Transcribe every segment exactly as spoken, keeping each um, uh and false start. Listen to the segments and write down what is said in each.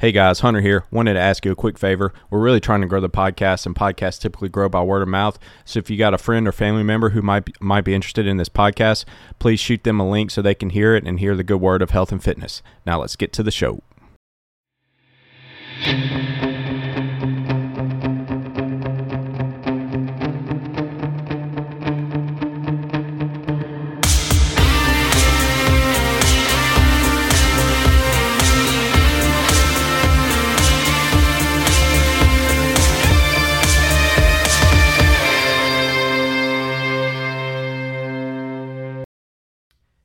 Hey guys, Hunter here. Wanted to ask you a quick favor. We're really trying to grow the podcast, and podcasts typically grow by word of mouth. So if you got a friend or family member who might be, might be interested in this podcast, please shoot them a link so they can hear it and hear the good word of health and fitness. Now let's get to the show.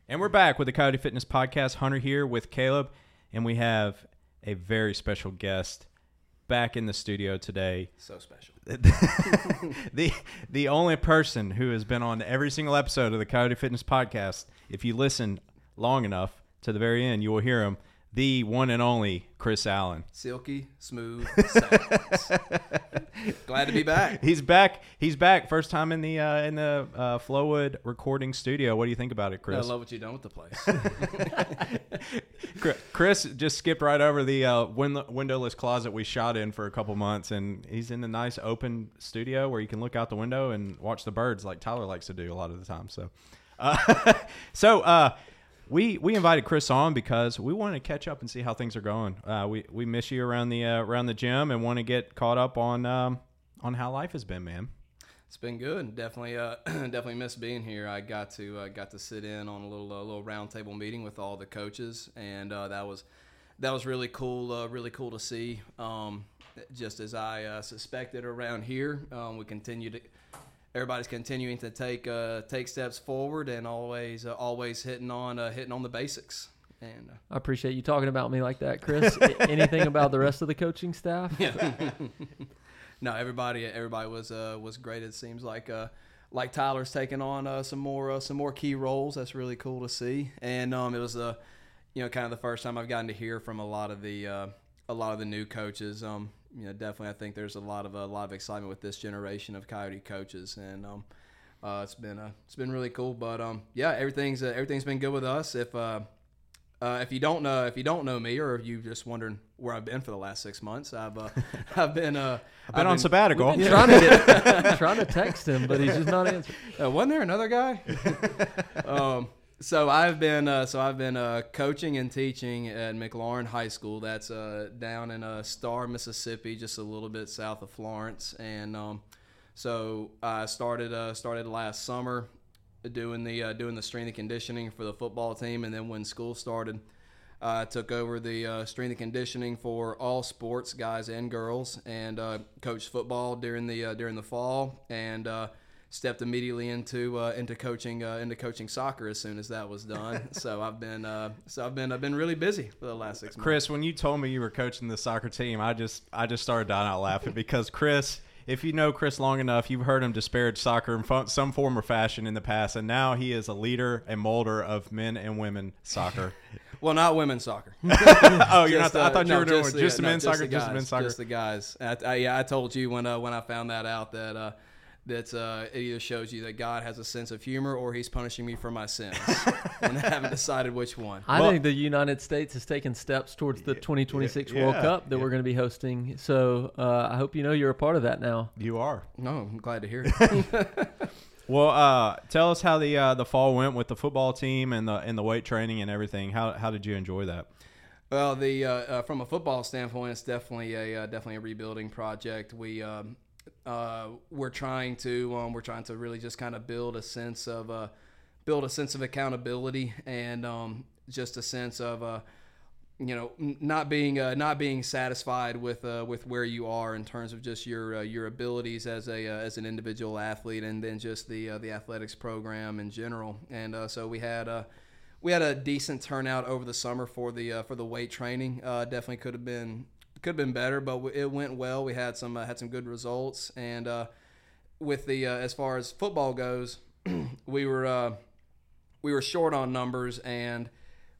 And we're back with the Coyote Fitness Podcast. Hunter here with Caleb, and we have a very special guest back in the studio today. So special. the the only person who has been on every single episode of the Coyote Fitness Podcast. If you listen long enough to the very end, you will hear him. The one and only Chris Allen. Silky, smooth sounds. Glad to be back. He's back. He's back. First time in the uh, in the uh, Flowwood recording studio. What do you think about it, Chris? I love what you've done with the place. Chris just skipped right over the uh, win- windowless closet we shot in for a couple months, and he's in a nice open studio where you can look out the window and watch the birds, like Tyler likes to do a lot of the time. So, uh, so. Uh, We we invited Chris on because we want to catch up and see how things are going. Uh, we we miss you around the uh, around the gym and want to get caught up on um, on how life has been, man. It's been good. Definitely uh, definitely miss being here. I got to uh, got to sit in on a little uh, little roundtable meeting with all the coaches, and uh, that was that was really cool. Uh, really cool to see. Um, just as I uh, suspected around here, um, we continue to. Everybody's continuing to take uh, take steps forward and always uh, always hitting on uh, hitting on the basics. And uh, I appreciate you talking about me like that, Chris. Anything about the rest of the coaching staff? Yeah. No, everybody everybody was uh, was great. It seems like uh, like Tyler's taking on uh, some more uh, some more key roles. That's really cool to see. And um, it was uh, you know kind of the first time I've gotten to hear from a lot of the uh, a lot of the new coaches. Um, You know, definitely, I think there's a lot of a lot of excitement with this generation of Coyote coaches, and um, uh, it's been a, it's been really cool. But um, yeah, everything's uh, everything's been good with us. If uh, uh, if you don't know if you don't know me, or if you're just wondering where I've been for the last six months, I've uh, I've been uh, I've been I've on been, sabbatical. Been trying to get, trying to text him, but he's just not answering. Uh, wasn't there another guy? um, So I've been uh, so I've been uh, coaching and teaching at McLaurin High School. That's uh, down in uh, Star, Mississippi, just a little bit south of Florence. And um, so I started uh, started last summer doing the uh, doing the strength and conditioning for the football team. And then when school started, I uh, took over the uh, strength and conditioning for all sports, guys and girls, and uh, coached football during the uh, during the fall and. Uh, Stepped immediately into uh, into coaching uh, into coaching soccer as soon as that was done. So I've been uh, so I've been I've been really busy for the last six months. Chris, when you told me you were coaching the soccer team, I just I just started dying out laughing because Chris, if you know Chris long enough, you've heard him disparage soccer in some form or fashion in the past, and now he is a leader and molder of men and women soccer. Well, not women's soccer. Oh, you're just, not. The, I thought uh, you no, were doing just, just the men's no, soccer, just the men's soccer, just the guys. I, I, yeah, I told you when uh, when I found that out that. Uh, That's uh, it either shows you that God has a sense of humor or he's punishing me for my sins. And I haven't decided which one. I well, think the United States has taken steps towards the twenty twenty-six yeah, World yeah, Cup that yeah. we're going to be hosting. So uh, I hope you know you're a part of that now. You are. No, I'm glad to hear it. Well, uh, tell us how the uh, the fall went with the football team and the and the weight training and everything. How how did you enjoy that? Well, the uh, uh, from a football standpoint, it's definitely a uh, definitely a rebuilding project. We. Um, Uh, we're trying to um, we're trying to really just kind of build a sense of uh, build a sense of accountability and um, just a sense of uh, you know not being uh, not being satisfied with uh, with where you are in terms of just your uh, your abilities as a uh, as an individual athlete and then just the uh, the athletics program in general. And uh, so we had a we had a decent turnout over the summer for the uh, for the weight training. Uh, definitely could have been. Could have been better, but it went well. We had some uh, had some good results, and uh, with the uh, as far as football goes, we were uh, we were short on numbers, and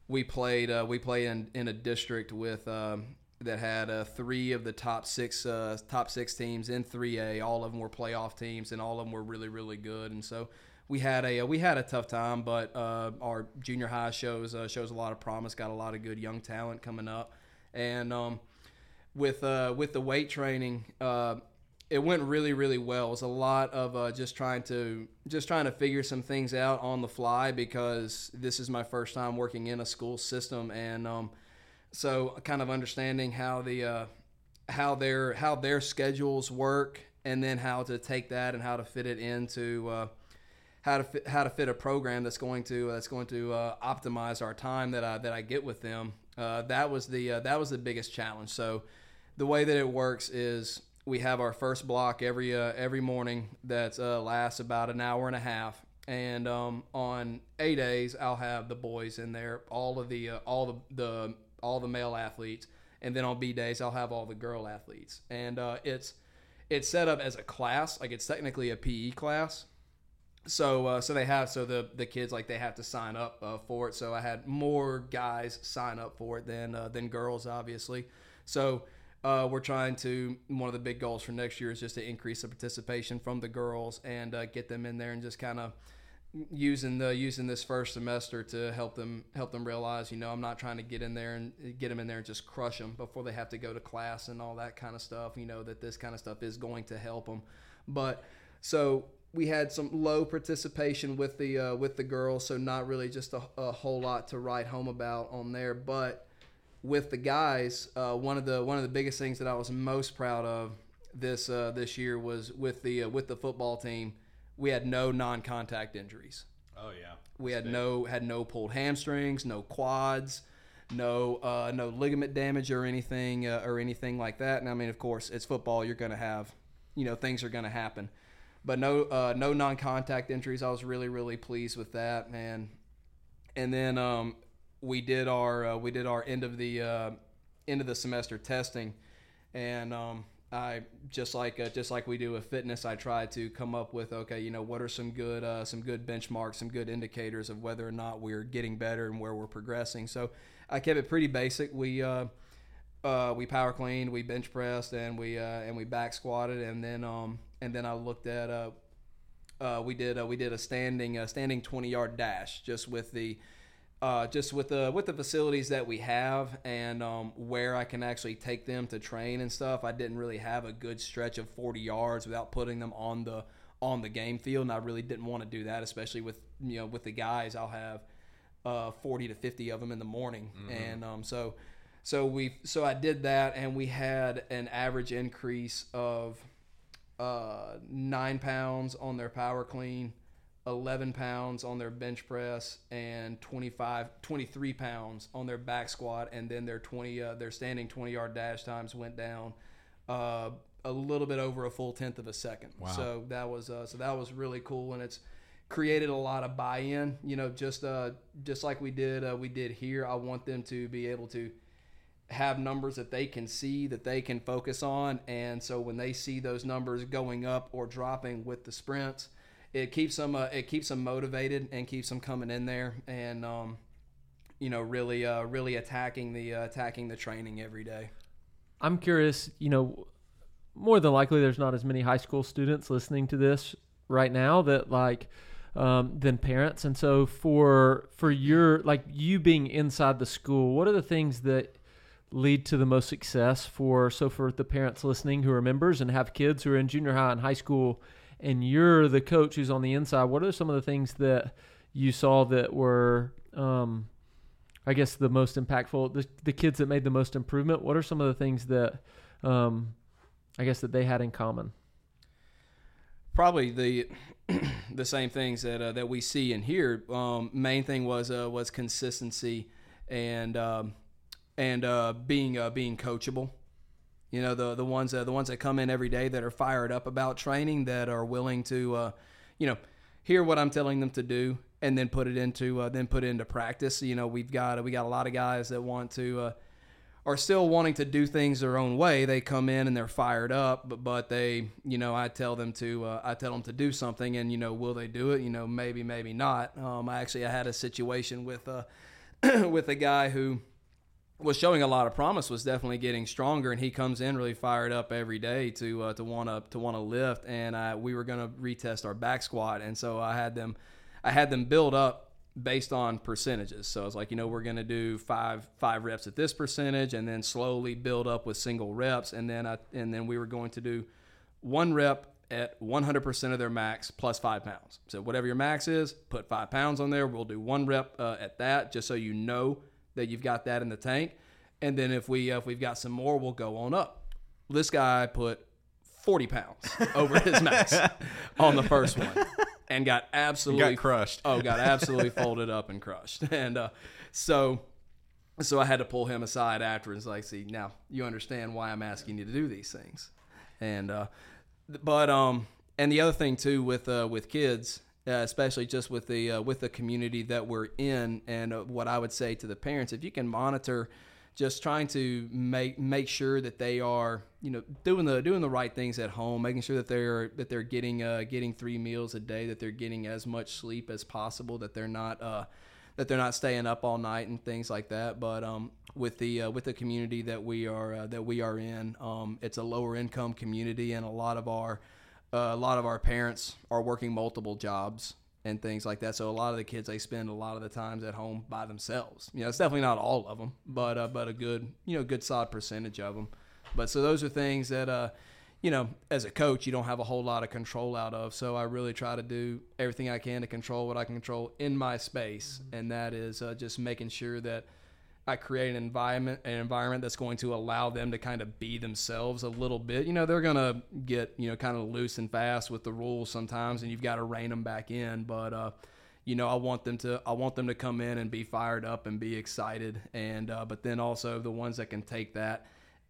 we played uh, we played in, in a district with um, that had uh, three of the top six uh, top six teams in three A. All of them were playoff teams, and all of them were really really good. And so we had a we had a tough time, but uh, our junior high shows uh, shows a lot of promise. Got a lot of good young talent coming up, and um, with uh, with the weight training, uh, it went really, really well. It was a lot of uh, just trying to just trying to figure some things out on the fly, because this is my first time working in a school system, and um, so kind of understanding how the uh, how their how their schedules work, and then how to take that and how to fit it into uh, how to fit, how to fit a program that's going to that's going to uh, optimize our time that I that I get with them. Uh, that was the uh, that was the biggest challenge. So the way that it works is we have our first block every uh, every morning that uh, lasts about an hour and a half, and um, on A days I'll have the boys in there, all of the uh, all the, the all the male athletes, and then on B days I'll have all the girl athletes. And uh, it's it's set up as a class, like it's technically a P E class. So uh, so they have so the, the kids like they have to sign up uh, for it. So I had more guys sign up for it than uh, than girls, obviously. So uh, we're trying to one of the big goals for next year is just to increase the participation from the girls and uh, get them in there and just kind of using the using this first semester to help them help them realize, you know, I'm not trying to get in there and get them in there and just crush them before they have to go to class and all that kind of stuff. You know, that this kind of stuff is going to help them. But so. We had some low participation with the uh, with the girls, so not really just a, a whole lot to write home about on there. But with the guys, uh, one of the one of the biggest things that I was most proud of this uh, this year was with the uh, with the football team. We had no non-contact injuries. Oh yeah, we had Stay. no had no pulled hamstrings, no quads, no uh, no ligament damage or anything uh, or anything like that. And I mean, of course, it's football. You're going to have, you know, things are going to happen. But no, uh, no non-contact injuries. I was really, really pleased with that, man. And then um, we did our uh, we did our end of the uh, end of the semester testing, and um, I just like uh, just like we do with fitness, I try to come up with, okay, you know, what are some good uh, some good benchmarks, some good indicators of whether or not we're getting better and where we're progressing. So I kept it pretty basic. We uh, uh, we power cleaned, we bench pressed, and we uh, and we back squatted, and then. Um, And then I looked at uh, uh, we did uh, we did a standing uh, standing twenty yard dash just with the uh, just with the with the facilities that we have and um, where I can actually take them to train and stuff. I didn't really have a good stretch of forty yards without putting them on the on the game field, and I really didn't want to do that, especially with you know with the guys. I'll have uh, forty to fifty of them in the morning, mm-hmm. and um, so so we so I did that, and we had an average increase of. Uh, nine pounds on their power clean, eleven pounds on their bench press, and twenty-five, twenty-three pounds on their back squat. And then their twenty, uh, their standing twenty yard dash times went down uh, a little bit over a full tenth of a second. Wow. So that was uh, so that was really cool, and it's created a lot of buy-in. You know, just uh, just like we did uh, we did here. I want them to be able to have numbers that they can see, that they can focus on, and so when they see those numbers going up or dropping with the sprints, it keeps them uh, it keeps them motivated and keeps them coming in there and um, you know really uh, really attacking the uh, attacking the training every day. I'm curious, you know, more than likely there's not as many high school students listening to this right now that like Um, than parents, and so for for your like you being inside the school, what are the things that lead to the most success for so for the parents listening who are members and have kids who are in junior high and high school, and you're the coach who's on the inside? What are some of the things that you saw that were um, I guess the most impactful, the the kids that made the most improvement? What are some of the things that um, I guess that they had in common? Probably the the same things that uh, that we see and hear. Um, main thing was uh, was consistency and um, and uh, being uh, being coachable. You know, the the ones uh, the ones that come in every day that are fired up about training, that are willing to uh, you know hear what I'm telling them to do and then put it into uh, then put it into practice. You know, we've got we got a lot of guys that want to. Uh, are still wanting to do things their own way. They come in and they're fired up, but, but they, you know, I tell them to, uh, I tell them to do something, and, you know, will they do it? You know, maybe, maybe not. Um, I actually, I had a situation with, uh, with a guy who was showing a lot of promise, was definitely getting stronger. And he comes in really fired up every day to, uh, to want to, to want to lift. And I, we were going to retest our back squat. And so I had them, I had them build up based on percentages. So I was like, you know, we're going to do five five reps at this percentage, and then slowly build up with single reps. And then I, and then we were going to do one rep at one hundred percent of their max plus five pounds. So whatever your max is, put five pounds on there. We'll do one rep uh, at that, just so you know that you've got that in the tank. And then if we uh, if we've got some more, we'll go on up. This guy put forty pounds over his max on the first one. And got absolutely got crushed. Oh, got absolutely folded up and crushed. And uh, so, so I had to pull him aside after and was like, "See, now you understand why I'm asking you to do these things." And uh, but um, and the other thing too with uh, with kids, uh, especially just with the uh, with the community that we're in, and uh, what I would say to the parents, if you can monitor, just trying to make make sure that they are, you know, doing the doing the right things at home, making sure that they're that they're getting uh, getting three meals a day, that they're getting as much sleep as possible, that they're not uh, that they're not staying up all night and things like that. But um, with the uh, with the community that we are uh, that we are in, um, it's a lower income community, and a lot of our uh, a lot of our parents are working multiple jobs and things like that. So a lot of the kids, they spend a lot of the times at home by themselves. You know, it's definitely not all of them, but uh, but a good, you know, good solid percentage of them. But so those are things that, uh, you know, as a coach, you don't have a whole lot of control out of. So I really try to do everything I can to control what I can control in my space. And that is uh, just making sure that I create an environment, an environment that's going to allow them to kind of be themselves a little bit. You know, they're going to get, you know, kind of loose and fast with the rules sometimes, and you've got to rein them back in. But, uh, you know, I want them to, I want them to come in and be fired up and be excited. And, uh, but then also the ones that can take that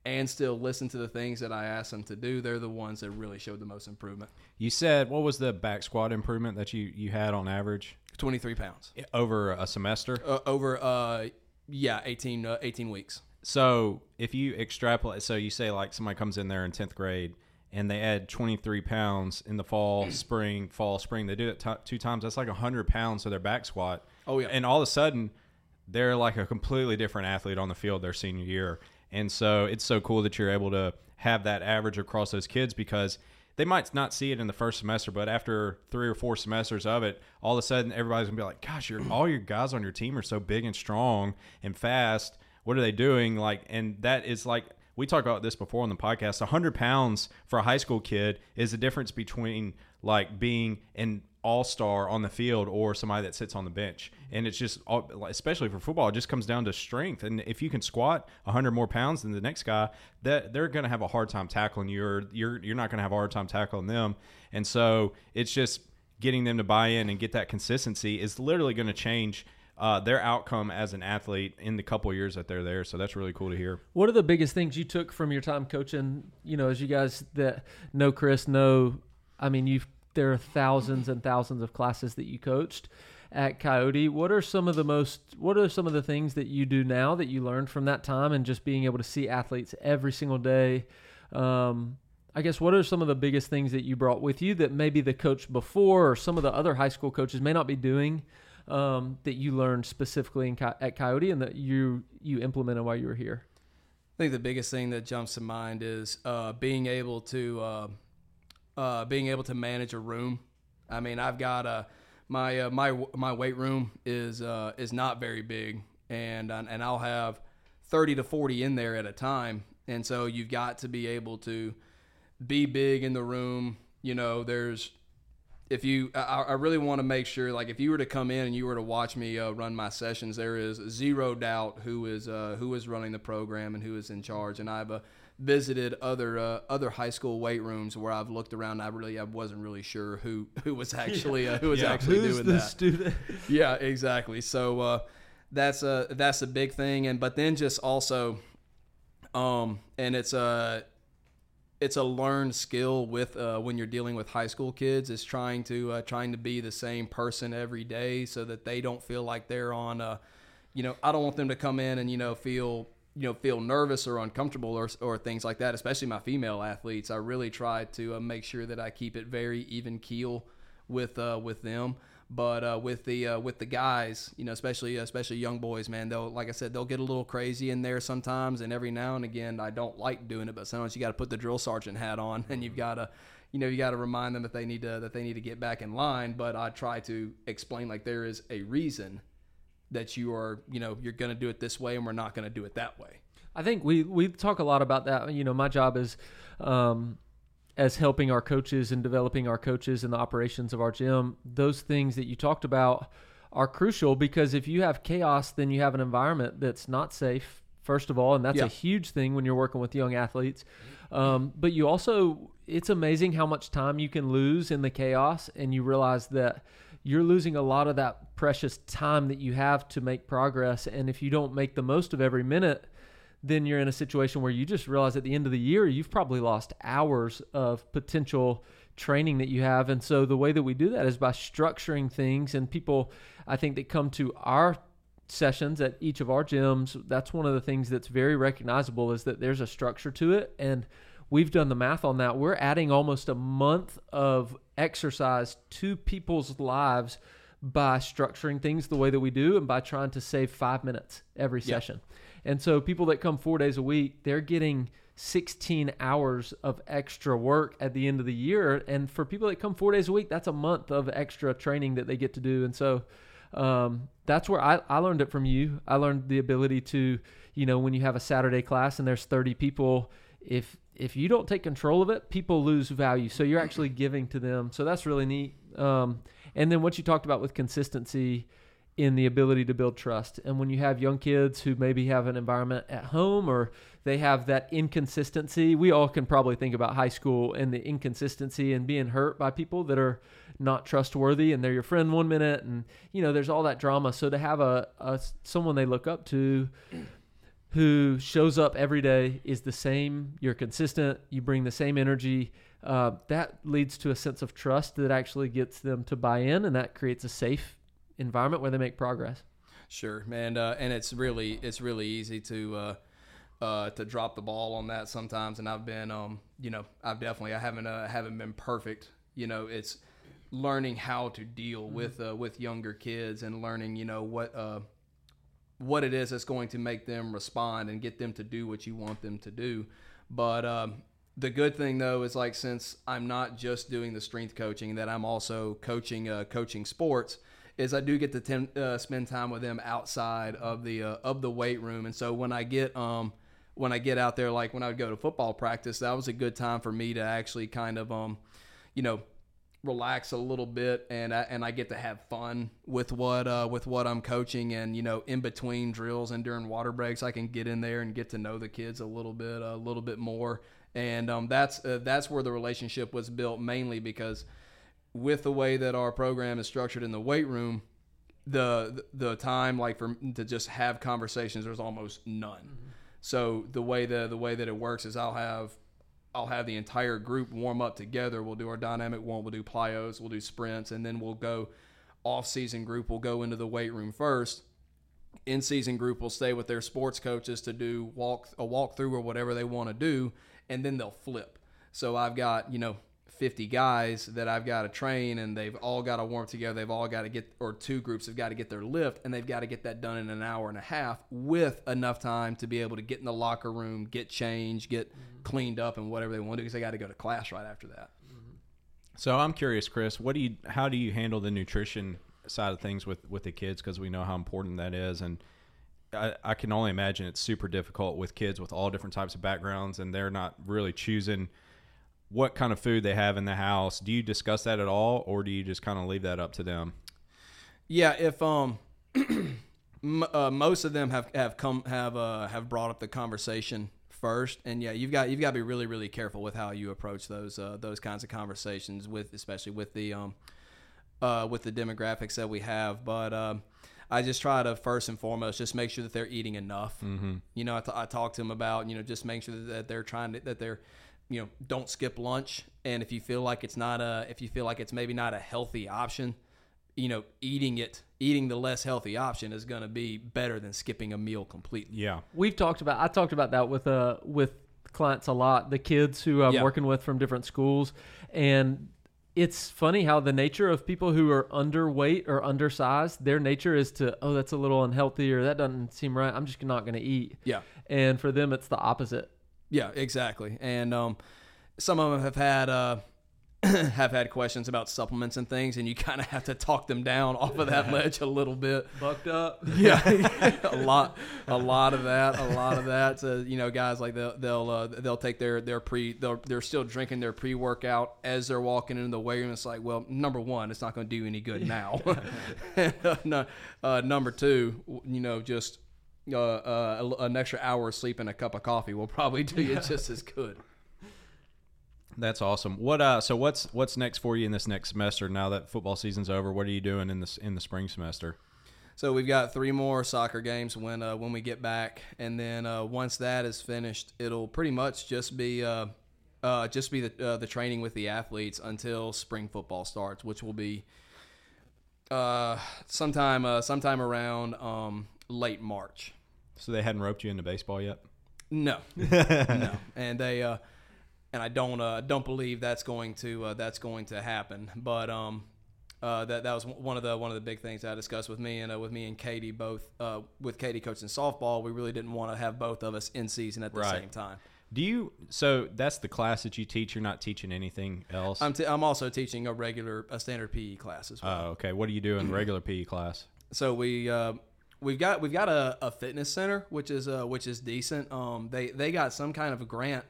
and still listen to the things that I ask them to do, they're the ones that really showed the most improvement. You said, what was the back squat improvement that you, you had on average? twenty-three pounds. Over a semester? Uh, over, uh, Yeah, eighteen, uh, eighteen weeks. So if you extrapolate, so you say like somebody comes in there in tenth grade and they add twenty-three pounds in the fall, spring, fall, spring. They do it t- two times. That's like one hundred pounds to their back squat. Oh, yeah. And all of a sudden, they're like a completely different athlete on the field their senior year. And so it's so cool that you're able to have that average across those kids, because they might not see it in the first semester, but after three or four semesters of it, all of a sudden everybody's going to be like, gosh, you're, all your guys on your team are so big and strong and fast. What are they doing? Like, and that is like, we talked about this before on the podcast, one hundred pounds for a high school kid is the difference between like being an all-star on the field or somebody that sits on the bench. And it's just, especially for football, it just comes down to strength. And if you can squat one hundred more pounds than the next guy, that they're going to have a hard time tackling you, or you're you're not going to have a hard time tackling them. And so it's just getting them to buy in and get that consistency is literally going to change uh, their outcome as an athlete in the couple years that they're there. So that's really cool to hear. What are the biggest things you took from your time coaching? You know, as you guys that know Chris, know, I mean, you've there are thousands and thousands of classes that you coached at Coyote. What are some of the most, what are some of the things that you do now that you learned from that time and just being able to see athletes every single day? Um, I guess, what are some of the biggest things that you brought with you that maybe the coach before or some of the other high school coaches may not be doing, um, that you learned specifically in, at Coyote and that you, you implemented while you were here? I think the biggest thing that jumps to mind is, uh, being able to, uh, Uh, being able to manage a room. I mean, I've got a uh, my uh, my my weight room is uh, is not very big, and and I'll have thirty to forty in there at a time, and so you've got to be able to be big in the room. You know, there's if you I, I really want to make sure, like if you were to come in and you were to watch me uh, run my sessions, there is zero doubt who is uh, who is running the program and who is in charge, and I've a visited other uh, other high school weight rooms where I've looked around and I really I wasn't really sure who who was actually uh, who was yeah, actually who's doing the that student? Yeah, exactly. So uh, that's a that's a big thing, and but then just also um and it's a it's a learned skill with uh, when you're dealing with high school kids is trying to uh, trying to be the same person every day so that they don't feel like they're on uh you know I don't want them to come in and you know feel you know, feel nervous or uncomfortable or or things like that, especially my female athletes. I really try to uh, make sure that I keep it very even keel with uh, with them. But uh, with the uh, with the guys, you know, especially especially young boys, man, they'll like I said, they'll get a little crazy in there sometimes. And every now and again, I don't like doing it, but sometimes you got to put the drill sergeant hat on, and you've got to, you know, you got to remind them that they need to that they need to get back in line. But I try to explain, like, there is a reason that you are, you know, you're going to do it this way, and we're not going to do it that way. I think we we talk a lot about that. You know, my job is um, as helping our coaches and developing our coaches and the operations of our gym. Those things that you talked about are crucial, because if you have chaos, then you have an environment that's not safe, first of all, and that's yeah. a huge thing when you're working with young athletes. Um, but you also, it's amazing how much time you can lose in the chaos, and you realize that you're losing a lot of that precious time that you have to make progress. And if you don't make the most of every minute, then you're in a situation where you just realize at the end of the year, you've probably lost hours of potential training that you have. And so the way that we do that is by structuring things. And people, I think, that come to our sessions at each of our gyms, that's one of the things that's very recognizable, is that there's a structure to it. And we've done the math on that. We're adding almost a month of exercise to people's lives by structuring things the way that we do, and by trying to save five minutes every yeah. session. And so people that come four days a week, they're getting sixteen hours of extra work at the end of the year. And for people that come four days a week, that's a month of extra training that they get to do. And so um, that's where I, I learned it from you. I learned the ability to, you know, when you have a Saturday class and there's thirty people, if if you don't take control of it, people lose value. So you're actually giving to them. So that's really neat. Um, and then what you talked about with consistency in the ability to build trust. And when you have young kids who maybe have an environment at home, or they have that inconsistency, we all can probably think about high school and the inconsistency and being hurt by people that are not trustworthy, and they're your friend one minute. And, you know, there's all that drama. So to have a, a someone they look up to who shows up every day, is the same, you're consistent, you bring the same energy, uh, that leads to a sense of trust that actually gets them to buy in, and that creates a safe environment where they make progress. Sure, man. Uh, and it's really it's really easy to uh, uh, to drop the ball on that sometimes. And I've been, um, you know, I've definitely, I haven't uh, haven't been perfect. You know, it's learning how to deal mm-hmm. with uh, with younger kids, and learning, you know, what. Uh, what it is that's going to make them respond and get them to do what you want them to do. But um, the good thing, though, is, like, since I'm not just doing the strength coaching, that I'm also coaching uh, coaching sports, is I do get to ten, uh, spend time with them outside of the uh, of the weight room. And so when I get um when I get out there, like when I would go to football practice, that was a good time for me to actually kind of um you know relax a little bit, and I, and I get to have fun with what uh, with what I'm coaching. And, you know, in between drills and during water breaks, I can get in there and get to know the kids a little bit a little bit more. And um, that's uh, that's where the relationship was built, mainly because with the way that our program is structured in the weight room, the the time like for to just have conversations, there's almost none. Mm-hmm. So the way the the way that it works is I'll have I'll have the entire group warm up together. We'll do our dynamic one, we'll do plyos, we'll do sprints, and then we'll go off-season group. We'll go into the weight room first. In-season group will stay with their sports coaches to do walk a walkthrough or whatever they want to do, and then they'll flip. So I've got, you know, fifty guys that I've got to train, and they've all got to warm together. They've all got to get, or two groups have got to get their lift, and they've got to get that done in an hour and a half with enough time to be able to get in the locker room, get changed, get cleaned up, and whatever they want to do, because they got to go to class right after that. So I'm curious, Chris, what do you, how do you handle the nutrition side of things with, with the kids? Because we know how important that is. And I, I can only imagine it's super difficult with kids with all different types of backgrounds, and they're not really choosing what kind of food they have in the house. Do you discuss that at all, or do you just kind of leave that up to them? Yeah. If, um, m- uh, most of them have, have come, have, uh, have brought up the conversation first. And yeah, you've got, you've got to be really, really careful with how you approach those, uh, those kinds of conversations with, especially with the, um, uh, with the demographics that we have. But, um, I just try to first and foremost just make sure that they're eating enough. Mm-hmm. You know, I, t- I talk to them about, you know, just make sure that they're trying to, that they're, you know, don't skip lunch. And if you feel like it's not a, if you feel like it's maybe not a healthy option, you know, eating it, eating the less healthy option is going to be better than skipping a meal completely. Yeah. We've talked about, I talked about that with, uh, with clients a lot, the kids who I'm yeah. working with from different schools. And it's funny how the nature of people who are underweight or undersized, their nature is to, oh, that's a little unhealthy, or that doesn't seem right, I'm just not going to eat. Yeah. And for them, it's the opposite. Yeah, exactly. And um, some of them have had, uh, have had questions about supplements and things, and you kind of have to talk them down off of that ledge a little bit. Bucked up. Yeah. a lot, a lot of that, a lot of that. So, you know, guys like they'll, they'll, uh, they'll take their, their pre, they'll, they're still drinking their pre-workout as they're walking into the weight room. It's like, well, number one, it's not going to do any good now. and, uh, no, uh, number two, you know, just uh, uh, an extra hour of sleep and a cup of coffee will probably do you just as good. That's awesome. What uh? So what's what's next for you in this next semester? Now that football season's over, what are you doing in this in the spring semester? So we've got three more soccer games when uh, when we get back, and then uh, once that is finished, it'll pretty much just be uh, uh just be the uh, the training with the athletes until spring football starts, which will be uh sometime uh, sometime around um late March. So they hadn't roped you into baseball yet? No, no, and they uh. And I don't uh, don't believe that's going to uh, that's going to happen. But um, uh, that that was one of the one of the big things I discussed with me and uh, with me and Katie both uh, with Katie coaching softball. We really didn't want to have both of us in season at the right. same time. Do you? So that's the class that you teach. You're not teaching anything else. I'm t- I'm also teaching a regular a standard P E class as well. Oh, okay. What do you do in regular P E class? So we. Uh, We've got we've got a, a fitness center which is uh, which is decent. Um, they they got some kind of a grant.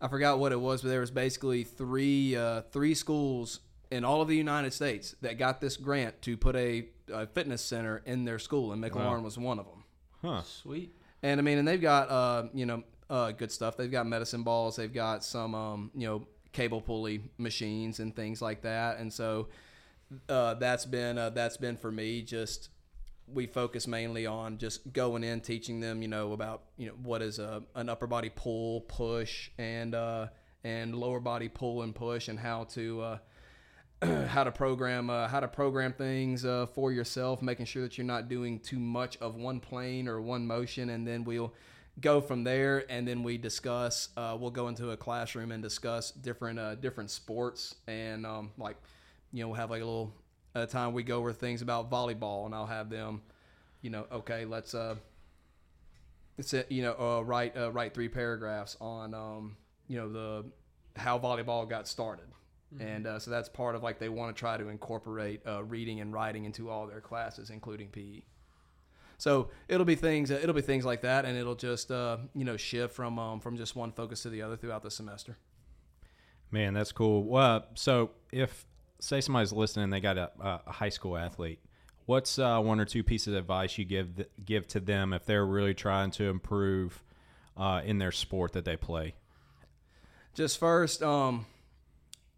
I forgot what it was, but there was basically three uh, three schools in all of the United States that got this grant to put a, a fitness center in their school, and McLaurin wow. was one of them. Huh. Sweet. And I mean, and they've got uh, you know uh, good stuff. They've got medicine balls. They've got some um, you know cable pulley machines and things like that. And so uh, that's been uh, that's been for me just. We focus mainly on just going in, teaching them, you know, about, you know, what is a an upper body pull, push, and uh, and lower body pull and push, and how to uh, how to program uh, how to program things uh, for yourself, making sure that you're not doing too much of one plane or one motion, and then we'll go from there, and then we discuss. Uh, we'll go into a classroom and discuss different uh, different sports, and um, like, you know, we'll have like a little. A time we go over things about volleyball, and I'll have them, you know, okay, let's uh, let's you know, uh, write uh, write three paragraphs on um, you know, the how volleyball got started, mm-hmm. and uh, so that's part of like they want to try to incorporate uh, reading and writing into all their classes, including P E. So it'll be things uh, it'll be things like that, and it'll just uh, you know, shift from um, from just one focus to the other throughout the semester. Man, that's cool. Uh, so if say somebody's listening and they got a, a high school athlete, what's uh, one or two pieces of advice you give th- give to them if they're really trying to improve uh, in their sport that they play? Just first, um,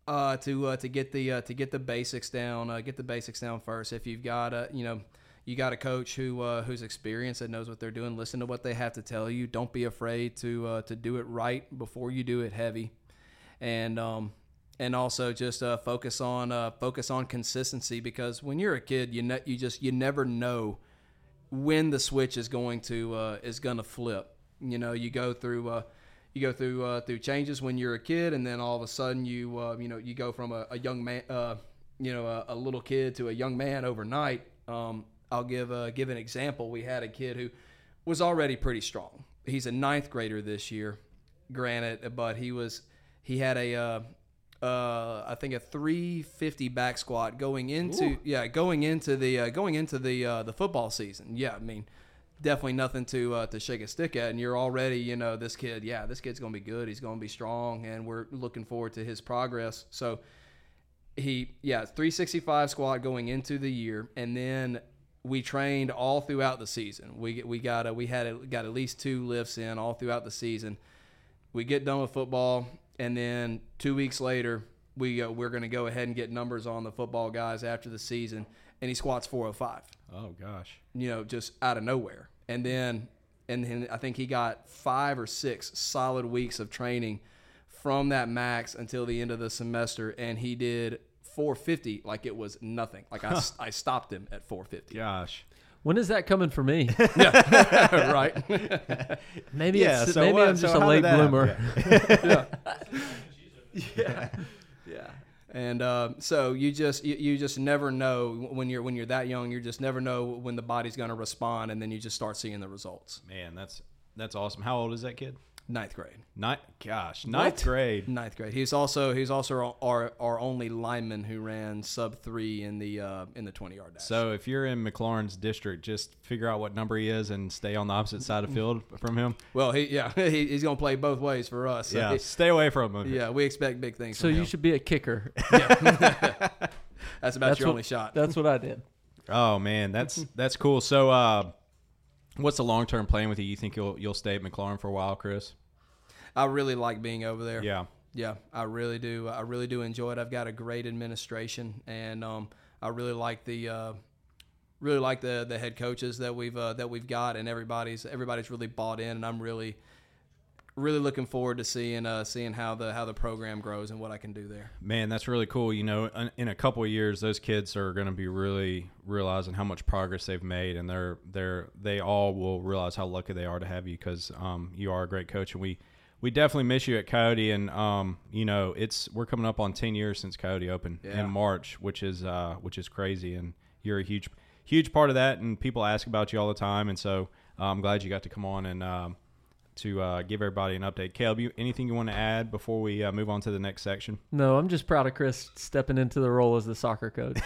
uh, to uh, to get the uh, to get the basics down, uh, get the basics down first. If you've got a you know you got a coach who uh, who's experienced and knows what they're doing, listen to what they have to tell you. Don't be afraid to uh, to do it right before you do it heavy, and. Um, And also just uh, focus on uh, focus on consistency, because when you're a kid, you ne- you just you never know when the switch is going to uh, is going to flip. You know, you go through uh, you go through uh, through changes when you're a kid, and then all of a sudden you uh, you know you go from a, a young man uh, you know a, a little kid to a young man overnight. Um, I'll give uh, give an example. We had a kid who was already pretty strong. He's a ninth grader this year, granted, but he was he had a uh, Uh, I think a three fifty back squat going into Ooh. yeah going into the uh, going into the uh, the football season. Yeah, I mean, definitely nothing to uh, to shake a stick at. And you're already you know this kid yeah this kid's gonna be good. He's gonna be strong, and we're looking forward to his progress. So he yeah three sixty-five squat going into the year, and then we trained all throughout the season. We we got a, we had a, got at least two lifts in all throughout the season. We get done with football. And then two weeks later, we uh, we're going to go ahead and get numbers on the football guys after the season, and he squats four oh five. Oh gosh! You know, just out of nowhere. And then, and then I think he got five or six solid weeks of training from that max until the end of the semester, and he did four fifty like it was nothing. Like huh. I I stopped him at four fifty. Gosh. When is that coming for me? Yeah, right. Maybe yeah, it's so maybe what, I'm just so a late bloomer. Yeah. yeah. yeah, yeah. And uh, so you just you, you just never know when you're when you're that young. You just never know when the body's going to respond, and then you just start seeing the results. Man, that's that's awesome. How old is that kid? Ninth grade. Ni- gosh, ninth what? grade. Ninth grade. He's also he's also our our only lineman who ran sub three in the uh, in the twenty yard dash. So if you're in McLaurin's district, just figure out what number he is and stay on the opposite side of field from him. Well, he yeah he, he's gonna play both ways for us. So yeah, he, stay away from him. Yeah, we expect big things. So from you him. should be a kicker. Yeah. That's about that's your what, only shot. That's what I did. Oh man, that's that's cool. So uh, what's the long term plan with you? You think you'll you'll stay at McLaurin for a while, Chris? I really like being over there. Yeah. Yeah, I really do. I really do enjoy it. I've got a great administration, and um, I really like the uh, really like the the head coaches that we've uh, that we've got, and everybody's everybody's really bought in, and I'm really really looking forward to seeing uh, seeing how the how the program grows and what I can do there. Man, that's really cool. You know, in a couple of years, those kids are going to be really realizing how much progress they've made, and they're they're they all will realize how lucky they are to have you, because um, you are a great coach, and we. We definitely miss you at Coyote, and um, you know, it's we're coming up on ten years since Coyote opened yeah. in March, which is uh, which is crazy, and you're a huge, huge part of that. And people ask about you all the time, and so uh, I'm glad you got to come on and um, to uh, give everybody an update. Caleb, you, anything you want to add before we uh, move on to the next section? No, I'm just proud of Chris stepping into the role as the soccer coach.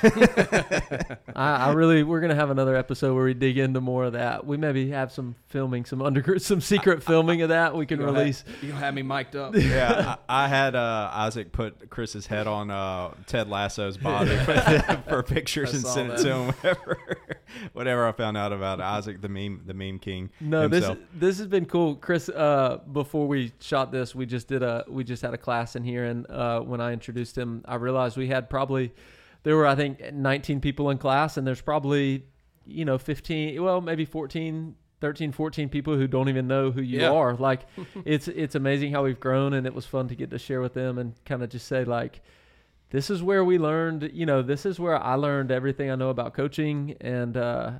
I, I really, we're gonna have another episode where we dig into more of that. We maybe have some filming, some under, some secret filming of that we can you release. Have, you have me mic'd up. Yeah, I, I had uh, Isaac put Chris's head on uh, Ted Lasso's body for pictures and sent it to him. Whatever, whatever I found out about Isaac, the meme, the meme king. No, himself. this this has been cool, Chris. Uh, before we shot this, we just did a we just had a class in here, and uh, when I introduced him, I realized we had probably there were I think nineteen people in class, and there's probably you know fifteen, well maybe fourteen, thirteen, fourteen people who don't even know who you yeah. are. Like it's it's amazing how we've grown, and it was fun to get to share with them and kind of just say like, this is where we learned. You know, this is where I learned everything I know about coaching, and. Uh,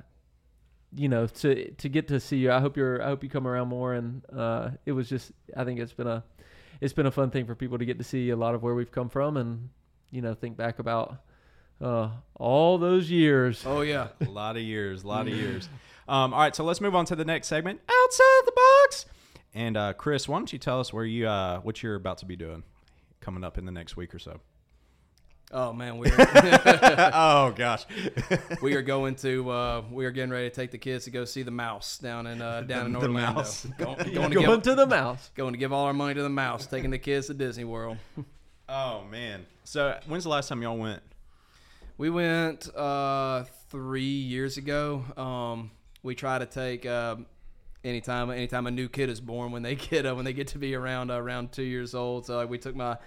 you know, to, to get to see you, I hope you're, I hope you come around more. And, uh, it was just, I think it's been a, it's been a fun thing for people to get to see a lot of where we've come from and, you know, think back about, uh, all those years. Oh yeah. a lot of years, a lot of years. Um, all right. So let's move on to the next segment, Outside the Box. And, uh, Chris, why don't you tell us where you, uh, what you're about to be doing coming up in the next week or so? Oh man, we're oh gosh, we are going to uh, we are getting ready to take the kids to go see the Mouse down in uh, down the, in Orlando. The Go, going going to, give, to the Mouse, going to give all our money to the Mouse, taking the kids to Disney World. Oh man, so when's the last time y'all went? We went uh, three years ago. Um, we try to take uh, anytime anytime a new kid is born when they get uh, when they get to be around uh, around two years old. So uh, we took my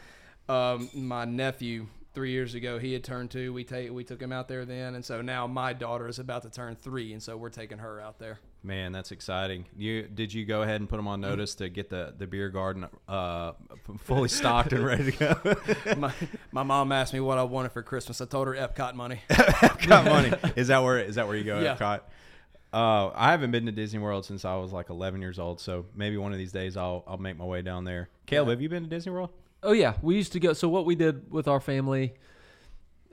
um, my nephew. Three years ago, he had turned two. We take we took him out there then, and so now my daughter is about to turn three, and so we're taking her out there. Man, that's exciting. You did you go ahead and put them on notice to get the, the beer garden uh, fully stocked and ready to go? my, my mom asked me what I wanted for Christmas. I told her Epcot money. Epcot money. Is that where is that where you go? Yeah. Epcot. Uh, I haven't been to Disney World since I was like eleven years old, so maybe one of these days I'll I'll make my way down there. Caleb, yeah. have you been to Disney World? Oh, yeah. We used to go. So what we did with our family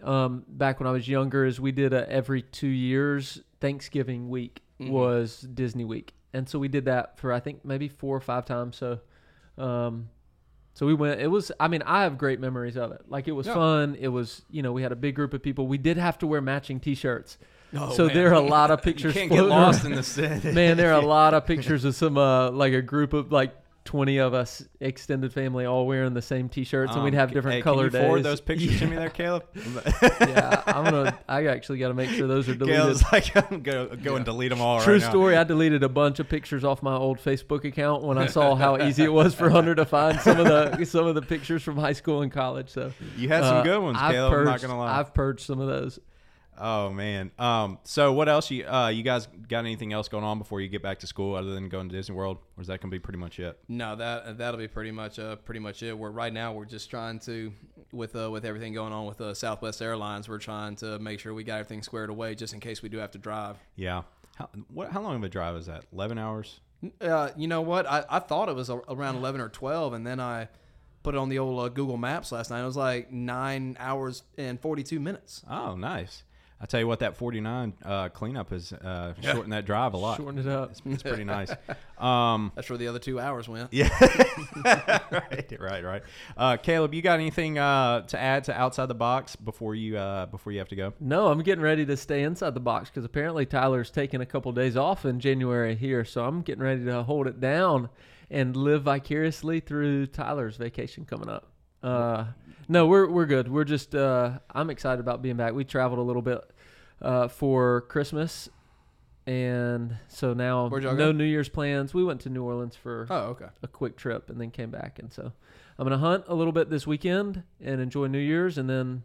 um, back when I was younger is we did a, every two years, Thanksgiving week mm-hmm. was Disney week. And so we did that for, I think, maybe four or five times. So um, so we went. It was, I mean, I have great memories of it. Like, it was yeah. fun. It was, you know, we had a big group of people. We did have to wear matching T-shirts. Oh, so man. There are a lot of pictures. You can't get lost around. In the city. Man, there are a lot of pictures of some, uh, like, a group of, like, twenty of us extended family all wearing the same T-shirts um, and we'd have different hey, color days. Forward those pictures yeah. to me there, Caleb. yeah, I'm gonna. I actually got to make sure those are deleted. Caleb's like, I'm gonna go yeah. and delete them all. True right now. Story. I deleted a bunch of pictures off my old Facebook account when I saw how easy it was for Hunter to find some of the some of the pictures from high school and college. So you had some uh, good ones, I've Caleb. Purged, I'm not gonna lie. I've purged some of those. Oh man. Um. So what else? You uh. You guys got anything else going on before you get back to school other than going to Disney World, or is that gonna be pretty much it? No, that that'll be pretty much uh pretty much it. We're right now we're just trying to with uh with everything going on with uh, Southwest Airlines. We're trying to make sure we got everything squared away just in case we do have to drive. Yeah. How what? How long of a drive is that? Eleven hours? Uh. You know what? I I thought it was around eleven or twelve, and then I. Put it on the old uh, Google Maps last night. It was like nine hours and forty-two minutes. Oh, nice. I tell you what, that forty-nine uh, cleanup has uh, yeah. shortened that drive a lot. Shortened it up. It's, it's pretty nice. Um, That's where the other two hours went. Yeah. right, right, right. Uh, Caleb, you got anything uh, to add to outside the box before you uh, before you have to go? No, I'm getting ready to stay inside the box because apparently Tyler's taking a couple of days off in January here, so I'm getting ready to hold it down and live vicariously through Tyler's vacation coming up. Uh, no, we're, we're good. We're just, uh, I'm excited about being back. We traveled a little bit, uh, for Christmas. And so now no go? New Year's plans. We went to New Orleans for oh, okay. a quick trip and then came back. And so I'm going to hunt a little bit this weekend and enjoy New Year's. And then,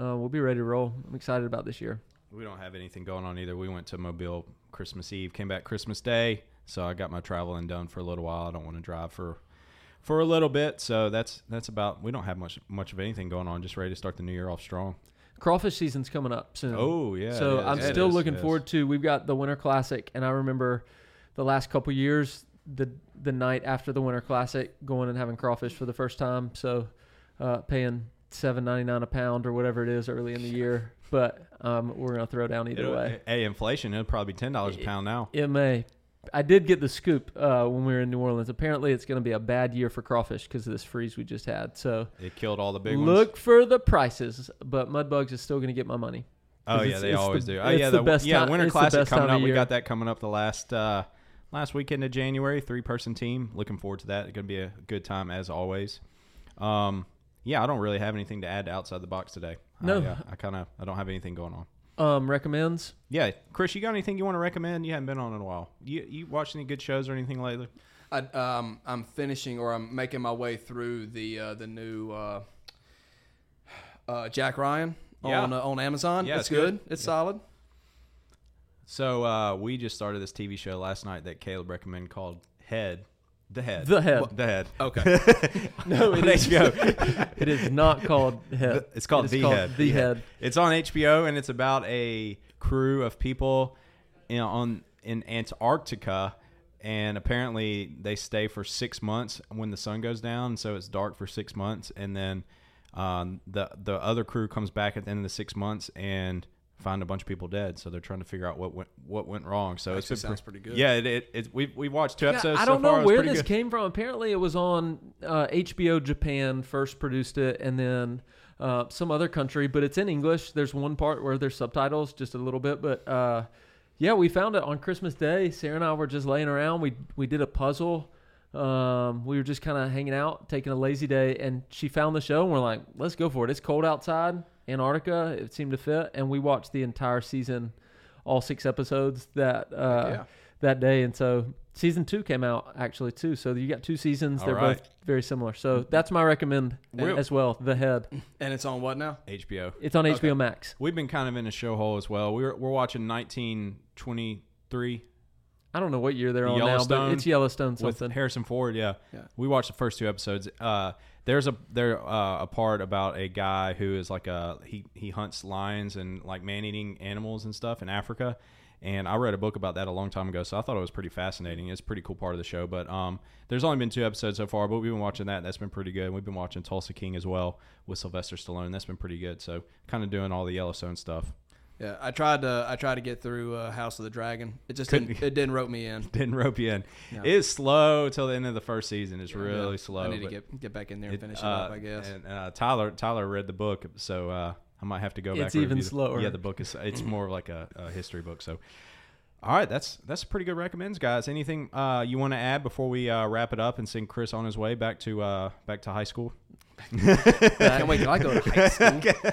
uh, we'll be ready to roll. I'm excited about this year. We don't have anything going on either. We went to Mobile Christmas Eve, came back Christmas Day. So I got my traveling done for a little while. I don't want to drive for For a little bit, so that's that's about. We don't have much much of anything going on. Just ready to start the new year off strong. Crawfish season's coming up soon. Oh yeah. So I'm yeah, still is, looking forward to. We've got the Winter Classic, and I remember the last couple years, the the night after the Winter Classic, going and having crawfish for the first time. So uh, paying seven ninety-nine a pound or whatever it is early in the year, but um, we're gonna throw down either it'll, way. Hey, inflation. It'll probably be ten dollars a pound now. It may. I did get the scoop uh, when we were in New Orleans. Apparently, it's going to be a bad year for crawfish because of this freeze we just had. So it killed all the big ones. Look for the prices, but Mud Bugs is still going to get my money. Oh yeah, they always do. Oh yeah, the best. Yeah, Winter Classic coming up. We got that coming up the last uh, last weekend of January. Three person team. Looking forward to that. It's going to be a good time as always. Um, yeah, I don't really have anything to add to outside the box today. No, I, uh, I kind of I don't have anything going on. Um, recommends. Yeah. Chris, you got anything you want to recommend? You haven't been on in a while. You you watched any good shows or anything lately? I, um, I'm finishing or I'm making my way through the uh, the new uh, uh, Jack Ryan yeah. on uh, on Amazon. Yeah, it's, it's good. good. It's yeah. solid. So uh, we just started this T V show last night that Caleb recommended called Head. The Head. The Head. Well, the Head. Okay. no, it is. It is not called Head. It's called it The called Head. The Head. It's on H B O, and it's about a crew of people in, on, in Antarctica, and apparently they stay for six months when the sun goes down, so it's dark for six months, and then um, the, the other crew comes back at the end of the six months, and... find a bunch of people dead, so they're trying to figure out what went what went wrong. So it sounds pretty good. Yeah, it it, it we we watched two yeah, episodes. I don't so know far. where this good. came from. Apparently, it was on uh, H B O Japan first produced it, and then uh, some other country. But it's in English. There's one part where there's subtitles, just a little bit. But uh, yeah, we found it on Christmas Day. Sarah and I were just laying around. We we did a puzzle. Um, we were just kind of hanging out, taking a lazy day, and she found the show, and we're like, let's go for it. It's cold outside. Antarctica, it seemed to fit, and we watched the entire season, all six episodes that uh yeah. that day. And so season two came out actually too, so you got two seasons. All they're right. both very similar, so that's my recommend and, as well. The Head. And it's on what now? H B O. It's on okay. H B O Max. We've been kind of in a show hole as well. We're, we're watching nineteen twenty-three. I don't know what year they're the on now, but it's Yellowstone something with Harrison Ford. yeah. yeah we watched the first two episodes. uh There's a there uh, a part about a guy who is like a he, he hunts lions and like man-eating animals and stuff in Africa, and I read a book about that a long time ago, so I thought it was pretty fascinating. It's a pretty cool part of the show, but um, there's only been two episodes so far, but we've been watching that. That's been pretty good. We've been watching Tulsa King as well with Sylvester Stallone. That's been pretty good. So kind of doing all the Yellowstone stuff. Yeah, I tried to I tried to get through uh, House of the Dragon. It just didn't, it didn't rope me in. Didn't rope you in. No. It is slow till the end of the first season. It's yeah, really yeah. slow. I need to get get back in there and it, finish it uh, up, I guess. And uh, Tyler Tyler read the book, so uh, I might have to go it's back. It's even slower. The, yeah, the book is it's more like a, a history book. So, all right, that's that's a pretty good recommends, guys. Anything uh, you want to add before we uh, wrap it up and send Chris on his way back to uh, back to high school? Can't wait till I go to high school.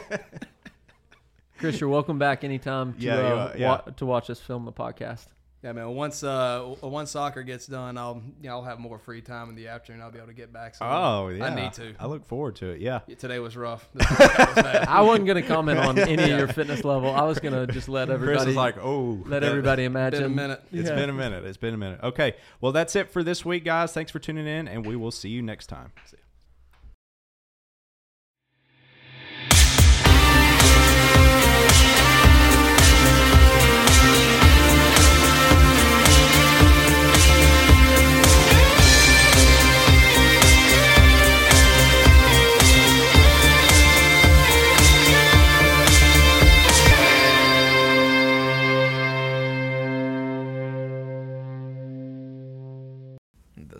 Chris, you're welcome back anytime to, yeah, uh, yeah, yeah. Wa- to watch us film the podcast. Yeah, man. Once uh, once soccer gets done, I'll you know, I'll have more free time in the afternoon. I'll be able to get back. So oh, yeah. I need to. I look forward to it. Yeah. yeah today was rough. This podcast was bad. I wasn't gonna comment on any yeah. of your fitness level. I was gonna just let everybody. Chris is like, oh, let everybody imagine. Been a minute. It's yeah. been a minute. It's been a minute. Okay. Well, that's it for this week, guys. Thanks for tuning in, and we will see you next time. See ya.